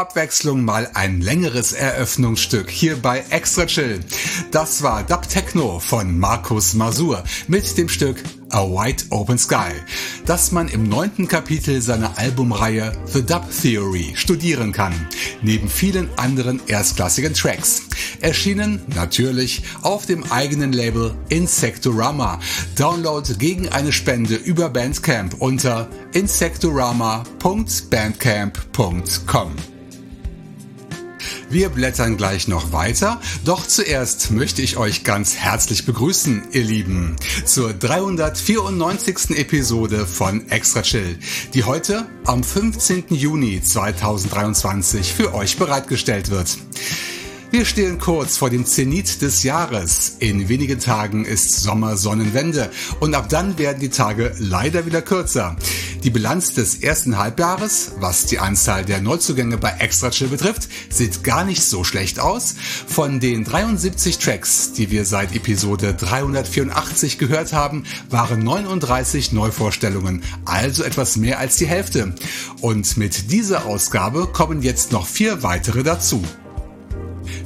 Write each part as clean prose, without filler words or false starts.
Abwechslung mal ein längeres Eröffnungsstück hier bei XtraChill. Das war Dub Techno von Markus Masuhr mit dem Stück A Wide Open Sky, das man im 9. Kapitel seiner Albumreihe The Dub Theory studieren kann, neben vielen anderen erstklassigen Tracks. Erschienen natürlich auf dem eigenen Label Insectorama. Download gegen eine Spende über Bandcamp unter insectorama.bandcamp.com. Wir blättern gleich noch weiter, doch zuerst möchte ich euch ganz herzlich begrüßen, ihr Lieben, zur 394. Episode von XtraChill, die heute am 15. Juni 2023 für euch bereitgestellt wird. Wir stehen kurz vor dem Zenit des Jahres. In wenigen Tagen ist Sommersonnenwende und ab dann werden die Tage leider wieder kürzer. Die Bilanz des ersten Halbjahres, was die Anzahl der Neuzugänge bei XtraChill betrifft, sieht gar nicht so schlecht aus. Von den 73 Tracks, die wir seit Episode 384 gehört haben, waren 39 Neuvorstellungen, also etwas mehr als die Hälfte. Und mit dieser Ausgabe kommen jetzt noch 4 weitere dazu.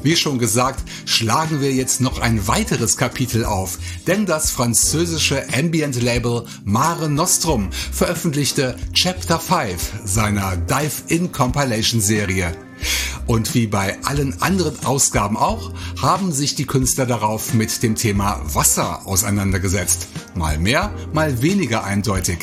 Wie schon gesagt, schlagen wir jetzt noch ein weiteres Kapitel auf, denn das französische Ambient-Label Mare Nostrum veröffentlichte Chapter 5 seiner Dive-In-Compilation-Serie. Und wie bei allen anderen Ausgaben auch, haben sich die Künstler darauf mit dem Thema Wasser auseinandergesetzt. Mal mehr, mal weniger eindeutig.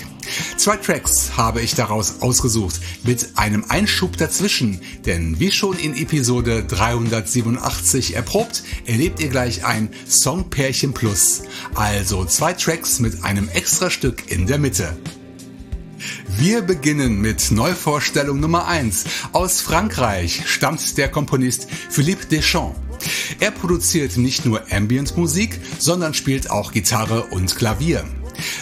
2 Tracks habe ich daraus ausgesucht, mit einem Einschub dazwischen, denn wie schon in Episode 387 erprobt, erlebt ihr gleich ein Songpärchen Plus, also 2 Tracks mit einem extra Stück in der Mitte. Wir beginnen mit Neuvorstellung Nummer 1. Aus Frankreich stammt der Komponist Philippe Deschamps. Er produziert nicht nur Ambient-Musik, sondern spielt auch Gitarre und Klavier.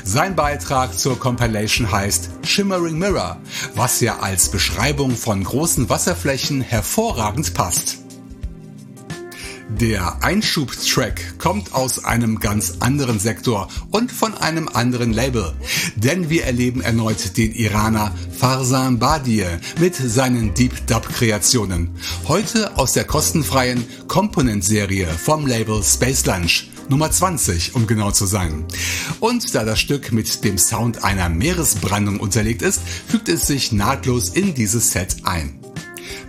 Sein Beitrag zur Compilation heißt Shimmering Mirror, was ja als Beschreibung von großen Wasserflächen hervorragend passt. Der Einschub-Track kommt aus einem ganz anderen Sektor und von einem anderen Label, denn wir erleben erneut den Iraner Farsan Badie mit seinen Deep Dub-Kreationen, heute aus der kostenfreien Component-Serie vom Label Space Lunch, Nummer 20, um genau zu sein. Und da das Stück mit dem Sound einer Meeresbrandung unterlegt ist, fügt es sich nahtlos in dieses Set ein.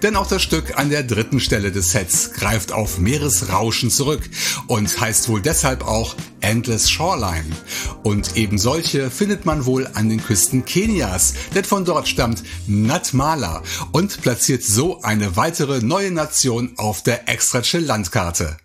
Denn auch das Stück an der 3. Stelle des Sets greift auf Meeresrauschen zurück und heißt wohl deshalb auch Endless Shoreline. Und eben solche findet man wohl an den Küsten Kenias, denn von dort stammt Nat Mahler und platziert so eine weitere neue Nation auf der XtraChill-Landkarte.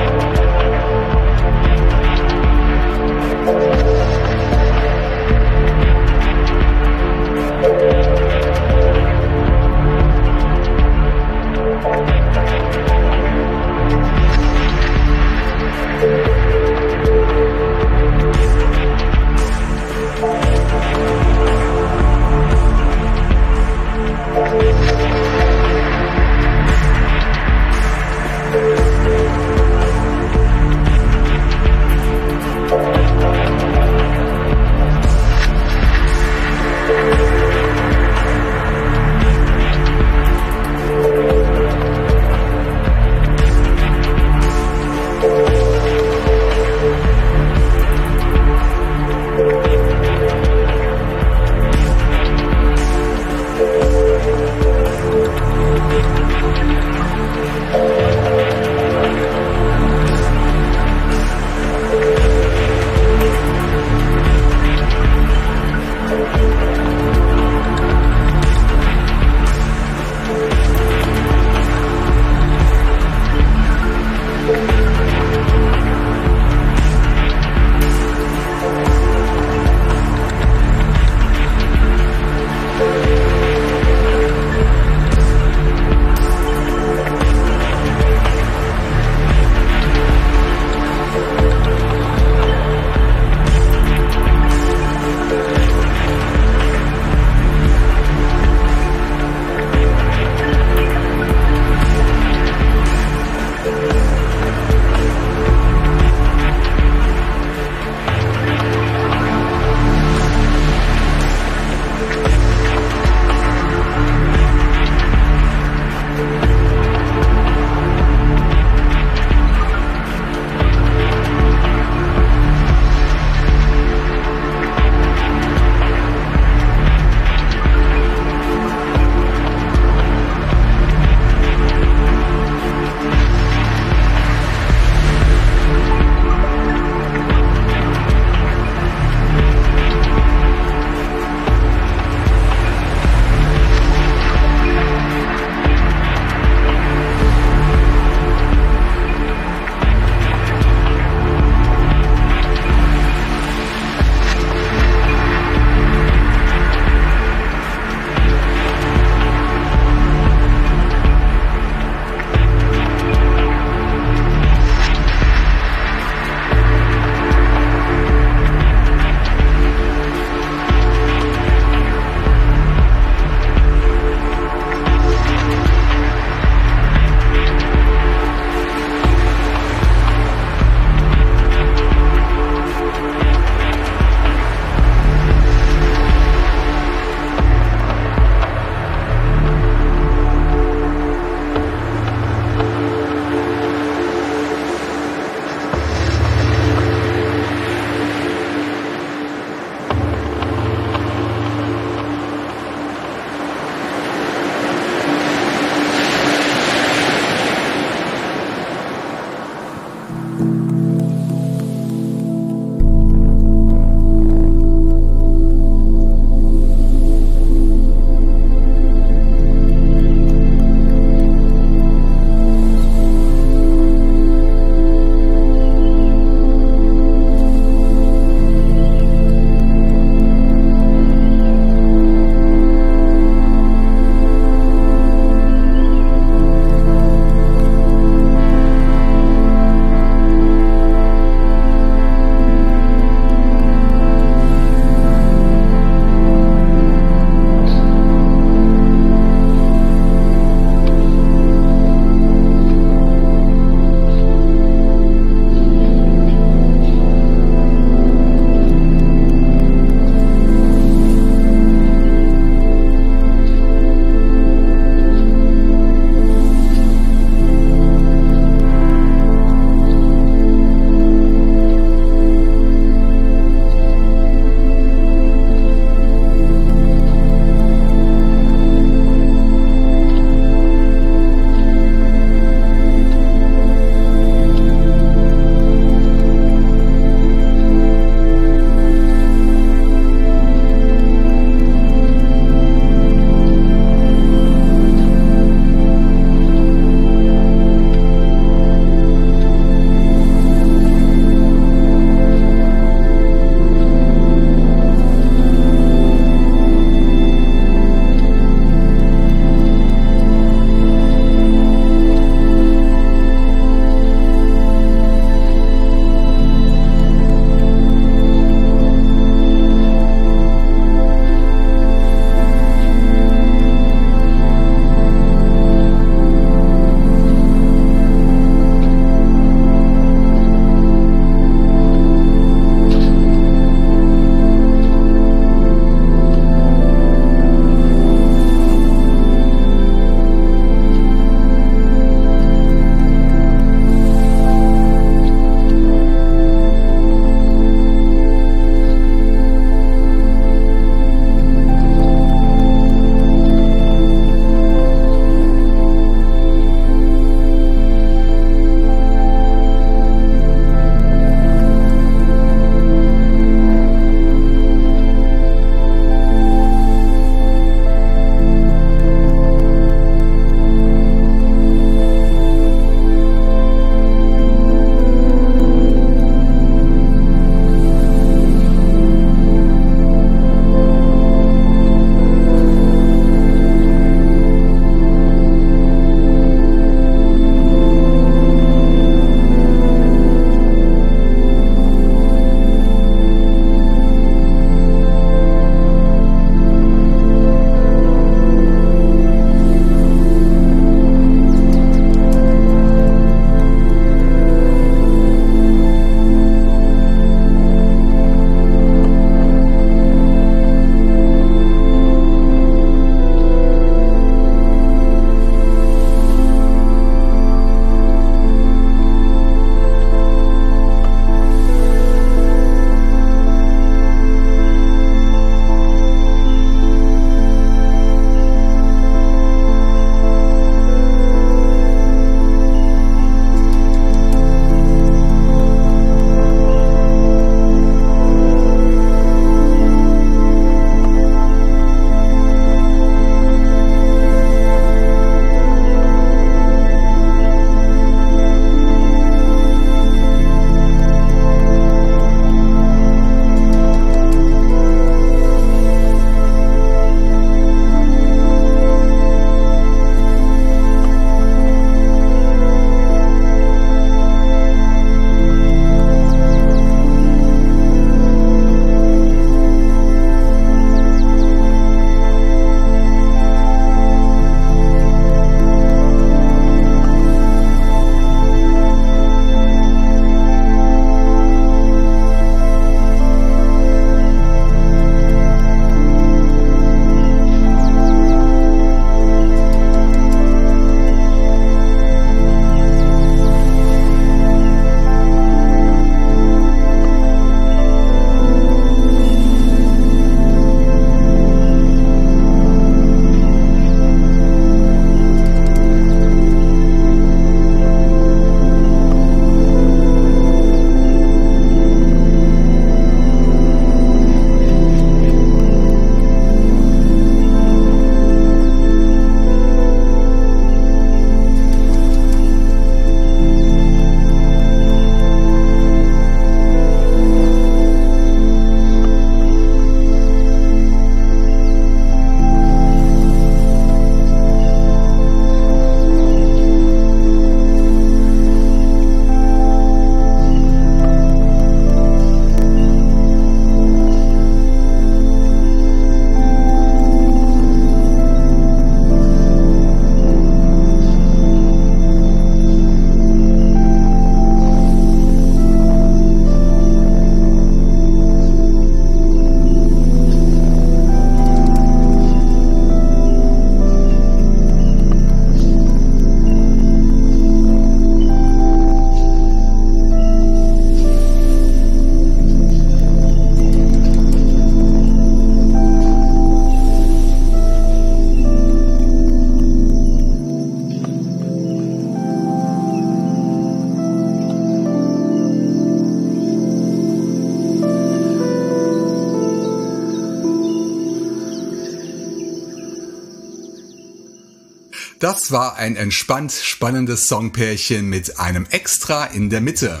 Das war ein entspannt spannendes Songpärchen mit einem Extra in der Mitte.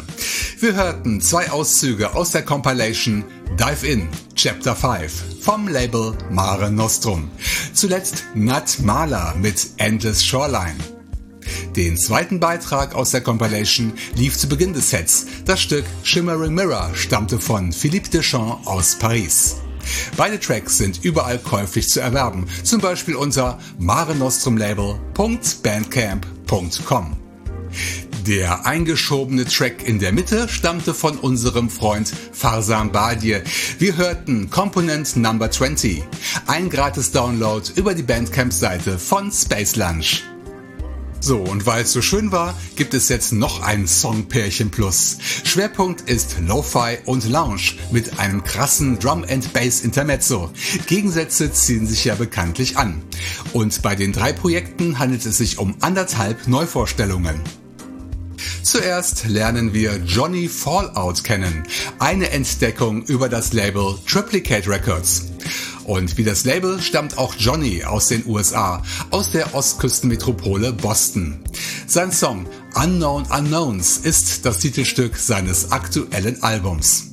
Wir hörten zwei Auszüge aus der Compilation Dive-In, Chapter 5 vom Label Mare Nostrum. Zuletzt Nat Mahler mit Endless Shoreline. Den zweiten Beitrag aus der Compilation lief zu Beginn des Sets. Das Stück Shimmering Mirror stammte von Philippe Deschamps aus Paris. Beide Tracks sind überall käuflich zu erwerben, zum Beispiel unter marenostrumlabel.bandcamp.com. Der eingeschobene Track in der Mitte stammte von unserem Freund Farsan Badie. Wir hörten Component Number 20, ein gratis Download über die Bandcamp-Seite von Space Lunch. So, und weil es so schön war, gibt es jetzt noch ein Songpärchen Plus. Schwerpunkt ist Lo-Fi und Lounge mit einem krassen Drum-and-Bass-Intermezzo. Gegensätze ziehen sich ja bekanntlich an. Und bei den drei Projekten handelt es sich um 1,5 Neuvorstellungen. Zuerst lernen wir Johnny Fallout kennen, eine Entdeckung über das Label Triplicate Records. Und wie das Label stammt auch Johnny aus den USA, aus der Ostküstenmetropole Boston. Sein Song Unknown Unknowns ist das Titelstück seines aktuellen Albums.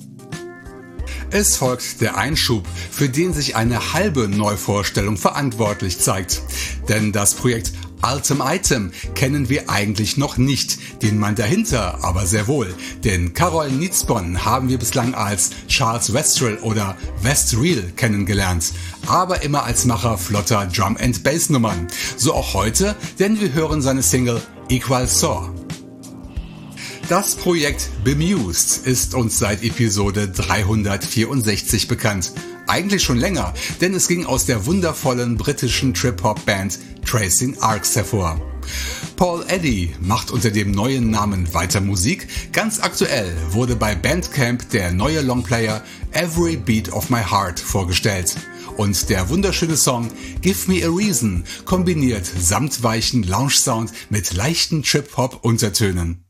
Es folgt der Einschub, für den sich eine halbe Neuvorstellung verantwortlich zeigt. Denn das Projekt Altem Item kennen wir eigentlich noch nicht, den Mann dahinter aber sehr wohl, denn Karol Nitzbon haben wir bislang als Charles Westrel oder Westreel kennengelernt, aber immer als Macher flotter Drum-and-Bass-Nummern, so auch heute, denn wir hören seine Single Equal Saw. Das Projekt Bemused ist uns seit Episode 364 bekannt. Eigentlich schon länger, denn es ging aus der wundervollen britischen Trip-Hop-Band Tracing Arcs hervor. Paul Eddy macht unter dem neuen Namen weiter Musik. Ganz aktuell wurde bei Bandcamp der neue Longplayer Every Beat of My Heart vorgestellt. Und der wunderschöne Song Give Me a Reason kombiniert samtweichen Lounge-Sound mit leichten Trip-Hop-Untertönen.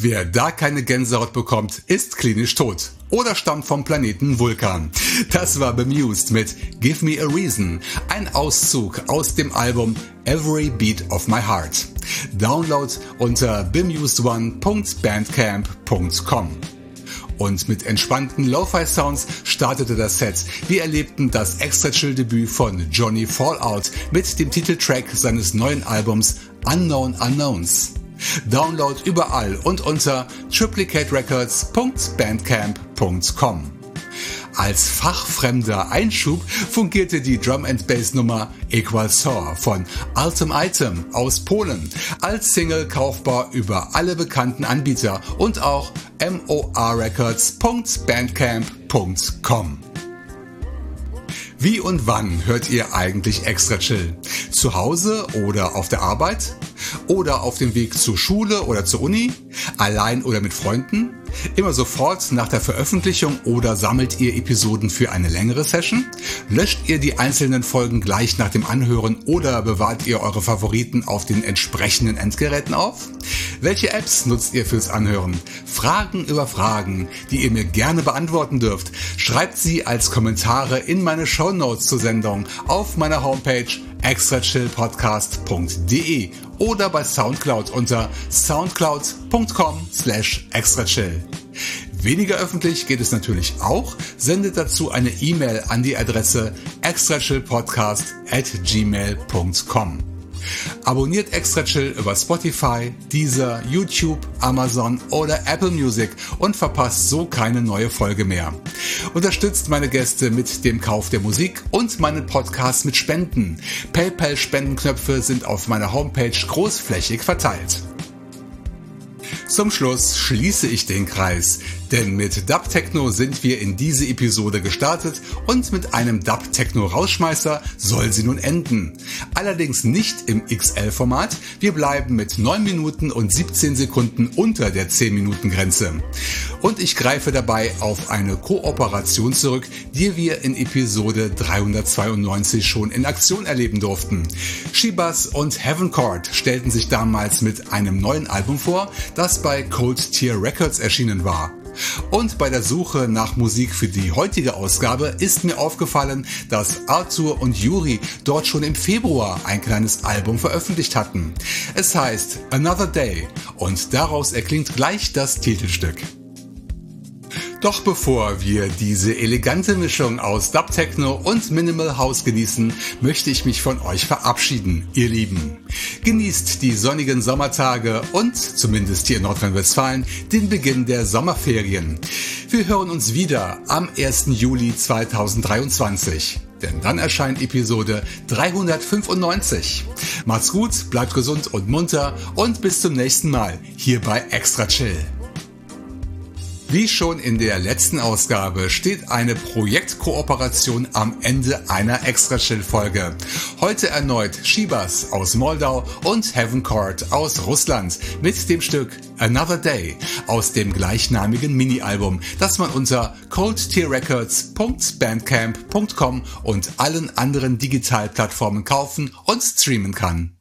Wer da keine Gänsehaut bekommt, ist klinisch tot oder stammt vom Planeten Vulkan. Das war Bemused mit Give Me a Reason, ein Auszug aus dem Album Every Beat of My Heart. Download unter bemused1.bandcamp.com. Und mit entspannten Lo-Fi-Sounds startete das Set. Wir erlebten das XtraChill-Debüt von Johnny Fallout mit dem Titeltrack seines neuen Albums Unknown Unknowns. Download überall und unter triplicaterecords.bandcamp.com. Als fachfremder Einschub fungierte die Drum-and-Bass-Nummer Equal Saw von Altem Item aus Polen, als Single kaufbar über alle bekannten Anbieter und auch morrecords.bandcamp.com. Wie und wann hört ihr eigentlich XtraChill? Zu Hause oder auf der Arbeit? Oder auf dem Weg zur Schule oder zur Uni? Allein oder mit Freunden? Immer sofort nach der Veröffentlichung oder sammelt ihr Episoden für eine längere Session? Löscht ihr die einzelnen Folgen gleich nach dem Anhören oder bewahrt ihr eure Favoriten auf den entsprechenden Endgeräten auf? Welche Apps nutzt ihr fürs Anhören? Fragen über Fragen, die ihr mir gerne beantworten dürft. Schreibt sie als Kommentare in meine Shownotes zur Sendung auf meiner Homepage extrachillpodcast.de oder bei Soundcloud unter soundcloud.com/extrachill. Weniger öffentlich geht es natürlich auch. Sendet dazu eine E-Mail an die Adresse extrachillpodcast@gmail.com. Abonniert XtraChill über Spotify, Deezer, YouTube, Amazon oder Apple Music und verpasst so keine neue Folge mehr. Unterstützt meine Gäste mit dem Kauf der Musik und meinen Podcast mit Spenden. PayPal-Spendenknöpfe sind auf meiner Homepage großflächig verteilt. Zum Schluss schließe ich den Kreis, denn mit Dub Techno sind wir in diese Episode gestartet und mit einem Dub Techno Rausschmeißer soll sie nun enden. Allerdings nicht im XL-Format, wir bleiben mit 9 Minuten und 17 Sekunden unter der 10-Minuten-Grenze. Und ich greife dabei auf eine Kooperation zurück, die wir in Episode 392 schon in Aktion erleben durften. Shibas und Heaven Court stellten sich damals mit einem neuen Album vor, das bei Cold-Tier Records erschienen war. Und bei der Suche nach Musik für die heutige Ausgabe ist mir aufgefallen, dass Arthur und Yuri dort schon im Februar ein kleines Album veröffentlicht hatten. Es heißt Another Day und daraus erklingt gleich das Titelstück. Doch bevor wir diese elegante Mischung aus Dub Techno und Minimal House genießen, möchte ich mich von euch verabschieden, ihr Lieben. Genießt die sonnigen Sommertage und, zumindest hier in Nordrhein-Westfalen, den Beginn der Sommerferien. Wir hören uns wieder am 1. Juli 2023, denn dann erscheint Episode 395. Macht's gut, bleibt gesund und munter und bis zum nächsten Mal hier bei XtraChill. Wie schon in der letzten Ausgabe steht eine Projektkooperation am Ende einer XtraChill-Folge. Heute erneut Shibas aus Moldau und Heaven Court aus Russland mit dem Stück Another Day aus dem gleichnamigen Mini-Album, das man unter coldtierrecords.bandcamp.com und allen anderen Digitalplattformen kaufen und streamen kann.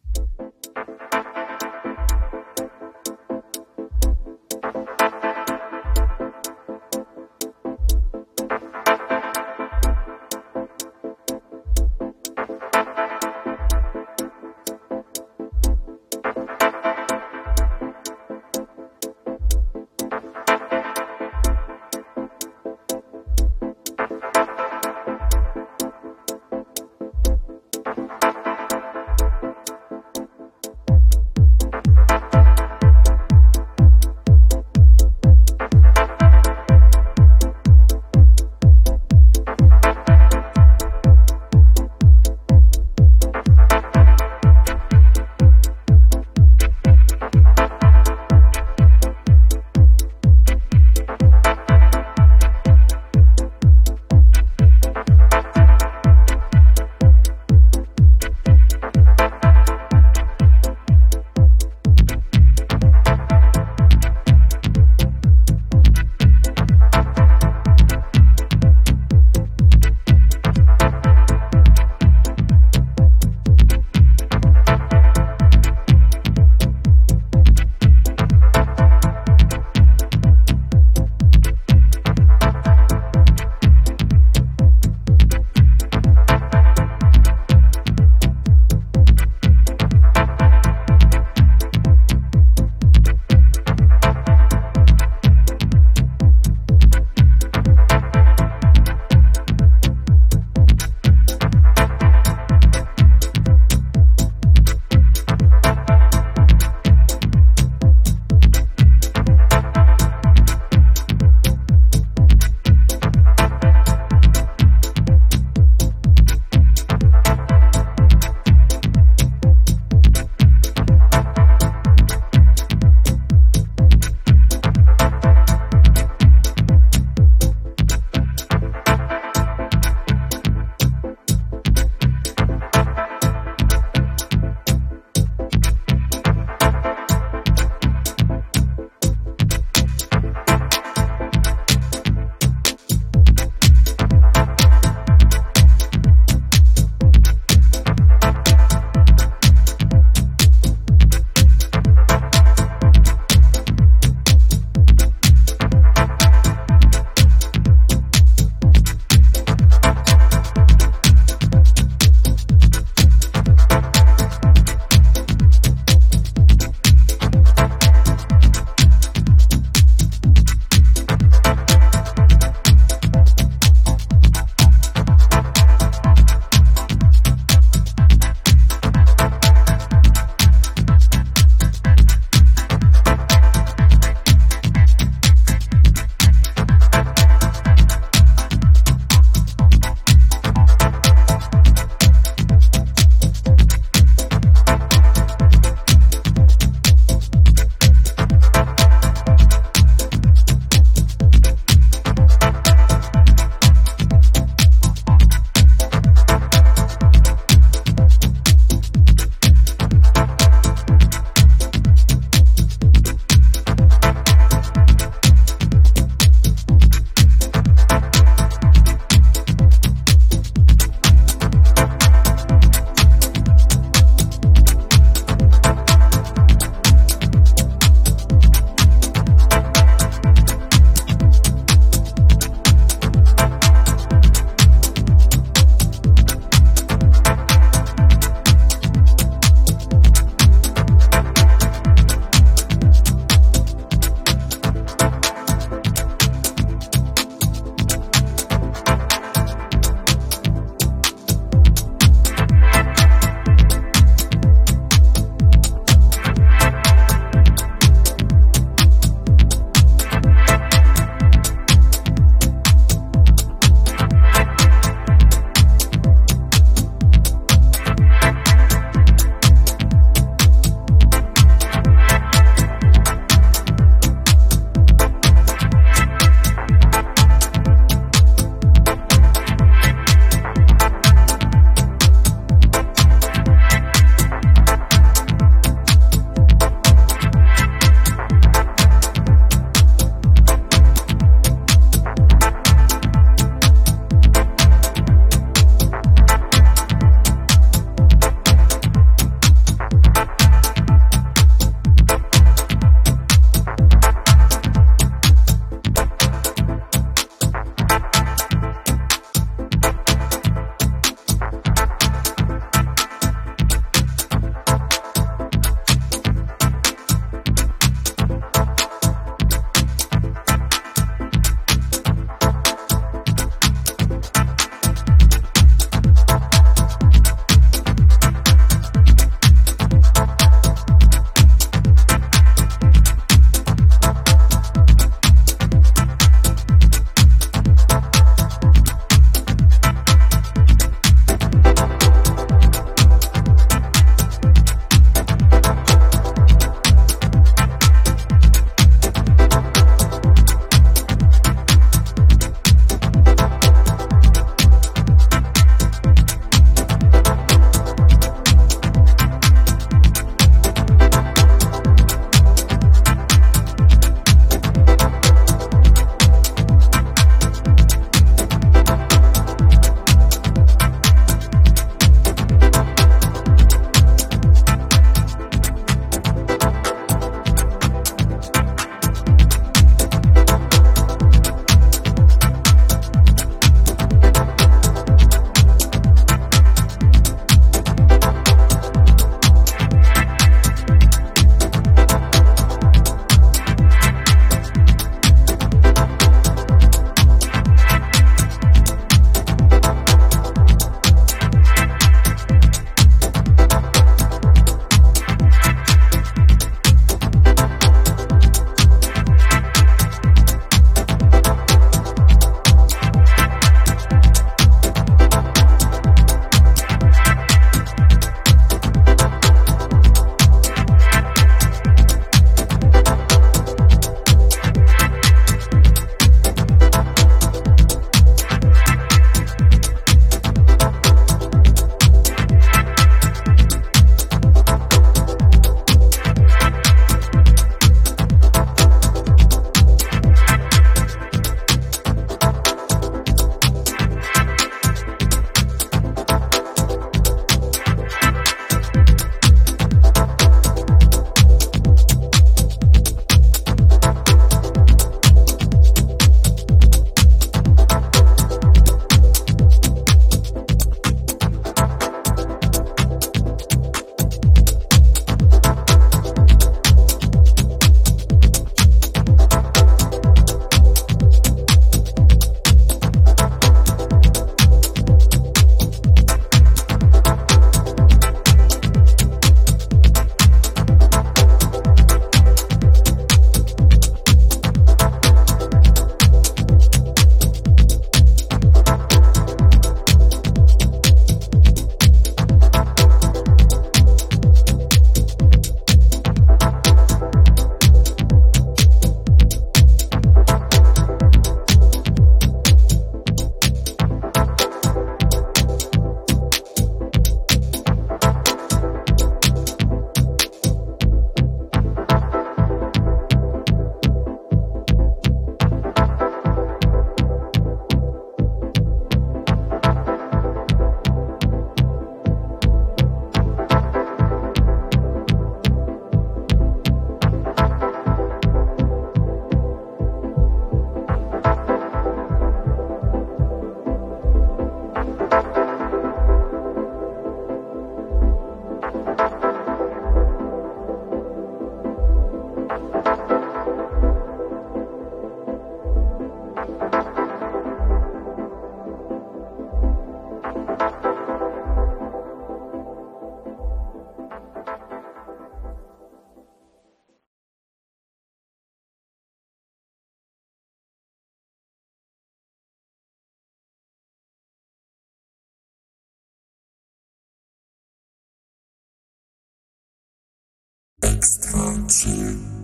XtraChill.